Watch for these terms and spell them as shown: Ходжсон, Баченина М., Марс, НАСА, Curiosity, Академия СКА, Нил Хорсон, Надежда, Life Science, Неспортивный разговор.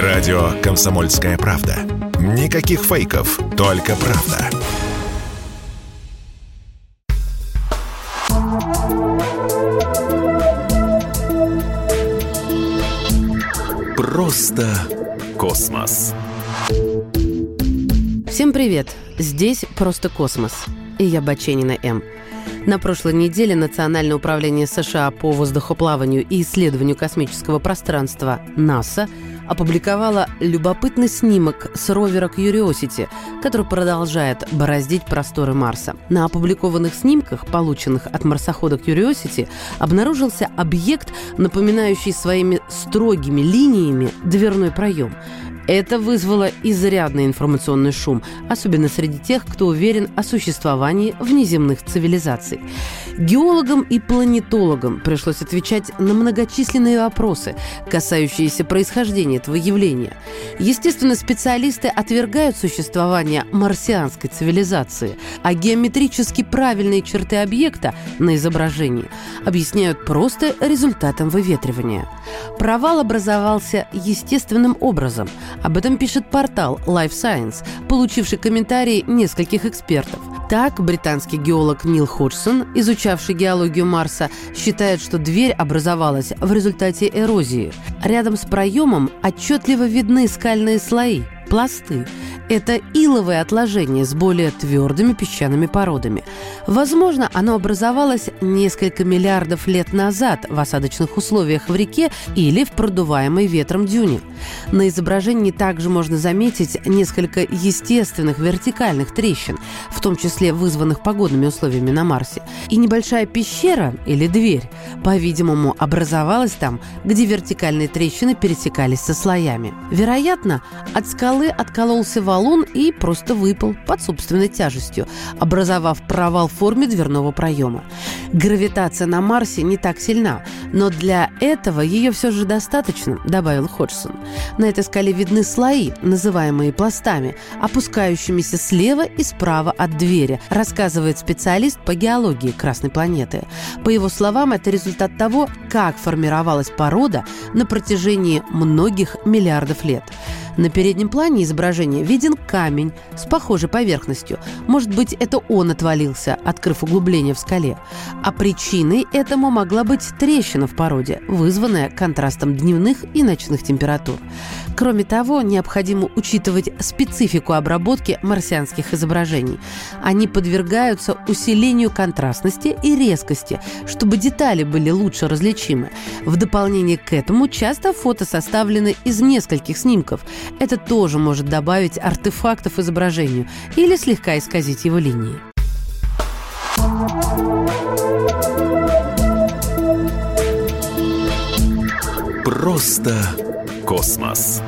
Радио «Комсомольская правда». Никаких фейков, только правда. Просто космос. Всем привет! Здесь «Просто космос». И я Баченина М. На прошлой неделе Национальное управление США по воздухоплаванию и исследованию космического пространства НАСА опубликовало любопытный снимок с ровера Curiosity, который продолжает бороздить просторы Марса. На опубликованных снимках, полученных от марсохода Curiosity, обнаружился объект, напоминающий своими строгими линиями дверной проем. Это вызвало изрядный информационный шум, особенно среди тех, кто уверен о существовании внеземных цивилизаций. Геологам и планетологам пришлось отвечать на многочисленные вопросы, касающиеся происхождения этого явления. Естественно, специалисты отвергают существование марсианской цивилизации, а геометрически правильные черты объекта на изображении объясняют просто результатом выветривания. Провал образовался естественным образом. Об этом пишет портал Life Science, получивший комментарии нескольких экспертов. Так, британский геолог Нил Хорсон, изучавший геологию Марса, считает, что дверь образовалась в результате эрозии. Рядом с проемом отчетливо видны скальные слои, пласты. Это иловое отложение с более твердыми песчаными породами. Возможно, оно образовалось несколько миллиардов лет назад в осадочных условиях в реке или в продуваемой ветром дюне. На изображении также можно заметить несколько естественных вертикальных трещин, в том числе вызванных погодными условиями на Марсе. И небольшая пещера или дверь, по-видимому, образовалась там, где вертикальные трещины пересекались со слоями. Вероятно, от скалы откололся валун и просто выпал под собственной тяжестью, образовав провал в форме дверного проема. Гравитация на Марсе не так сильна, но для этого ее все же достаточно, добавил Ходжсон. На этой скале видны слои, называемые пластами, опускающимися слева и справа от двери, рассказывает специалист по геологии Красной планеты. По его словам, это результат того, как формировалась порода на протяжении многих миллиардов лет. На переднем плане изображения виден камень с похожей поверхностью. Может быть, это он отвалился, открыв углубление в скале. А причиной этому могла быть трещина в породе, вызванная контрастом дневных и ночных температур. Кроме того, необходимо учитывать специфику обработки марсианских изображений. Они подвергаются усилению контрастности и резкости, чтобы детали были лучше различимы. В дополнение к этому часто фото составлены из нескольких снимков. Это тоже может добавить артефактов изображению или слегка исказить его линии. Просто космос.